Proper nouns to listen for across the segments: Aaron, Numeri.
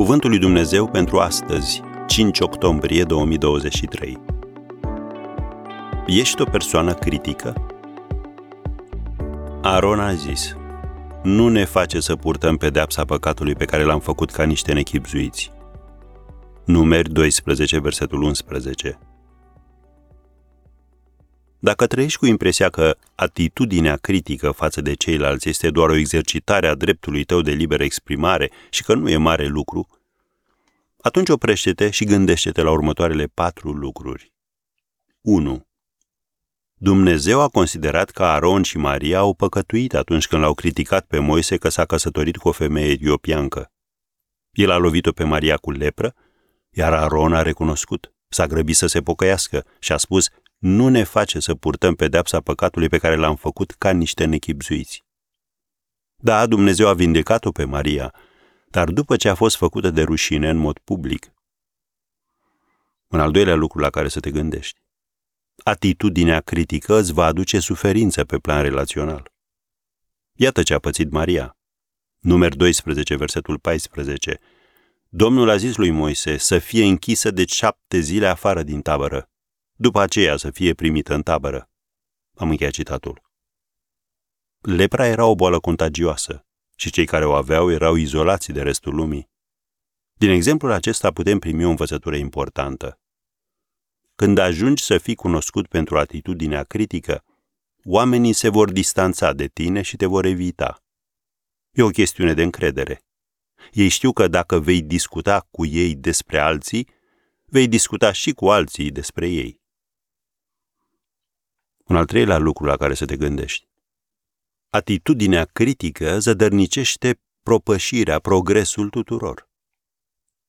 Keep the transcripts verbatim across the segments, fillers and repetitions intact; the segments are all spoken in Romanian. Cuvântul lui Dumnezeu pentru astăzi, cinci octombrie două mii douăzeci și trei. Ești o persoană critică? Aaron a zis: nu ne face să purtăm pedeapsa păcatului pe care l-am făcut ca niște nechibzuiți. Numeri doisprezece, versetul unsprezece. Dacă trăiești cu impresia că atitudinea critică față de ceilalți este doar o exercitare a dreptului tău de liberă exprimare și că nu e mare lucru, atunci oprește-te și gândește-te la următoarele patru lucruri. unu. Dumnezeu a considerat că Aaron și Maria au păcătuit atunci când l-au criticat pe Moise că s-a căsătorit cu o femeie etiopiancă. El a lovit-o pe Maria cu lepră, iar Aaron a recunoscut, s-a grăbit să se pocăiască și a spus: nu ne face să purtăm pedeapsa păcatului pe care l-am făcut ca niște nechibzuiți. Da, Dumnezeu a vindecat-o pe Maria, dar după ce a fost făcută de rușine în mod public. Un al doilea lucru la care să te gândești. Atitudinea critică îți va aduce suferință pe plan relațional. Iată ce a pățit Maria. Numeri doisprezece, versetul paisprezece. Domnul a zis lui Moise să fie închisă de șapte zile afară din tabără. După aceea să fie primită în tabără. Am încheiat citatul. Lepra era o boală contagioasă și cei care o aveau erau izolați de restul lumii. Din exemplul acesta putem primi o învățătură importantă. Când ajungi să fii cunoscut pentru atitudinea critică, oamenii se vor distanța de tine și te vor evita. E o chestiune de încredere. Ei știu că dacă vei discuta cu ei despre alții, vei discuta și cu alții despre ei. Un al treilea lucru la care să te gândești. Atitudinea critică zădărnicește propășirea, progresul tuturor.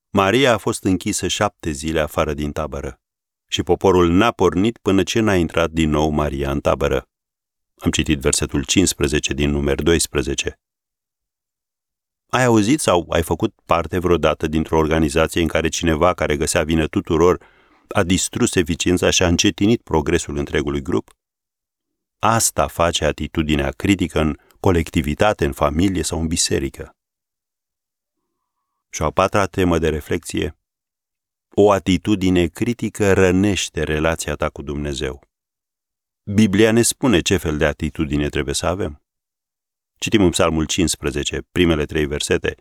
Maria a fost închisă șapte zile afară din tabără și poporul n-a pornit până ce n-a intrat din nou Maria în tabără. Am citit versetul cincisprezece din Numeri doisprezece. Ai auzit sau ai făcut parte vreodată dintr-o organizație în care cineva care găsea vină tuturor a distrus eficiența și a încetinit progresul întregului grup? Asta face atitudinea critică în colectivitate, în familie sau în biserică. Și a patra temă de reflexie. O atitudine critică rănește relația ta cu Dumnezeu. Biblia ne spune ce fel de atitudine trebuie să avem. Citim în Psalmul cincisprezece, primele trei versete.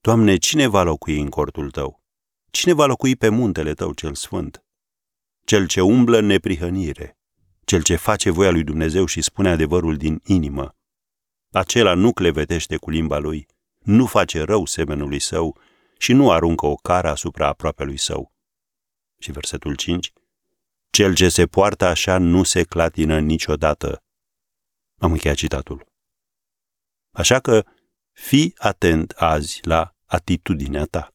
Doamne, cine va locui în cortul Tău? Cine va locui pe muntele Tău cel sfânt? Cel ce umblă în neprihănire, cel ce face voia lui Dumnezeu și spune adevărul din inimă. Acela nu clevetește cu limba lui, nu face rău semenului său și nu aruncă o cară asupra aproapelui său. Și versetul cinci. Cel ce se poartă așa nu se clatină niciodată. Am încheiat citatul. Așa că fii atent azi la atitudinea ta.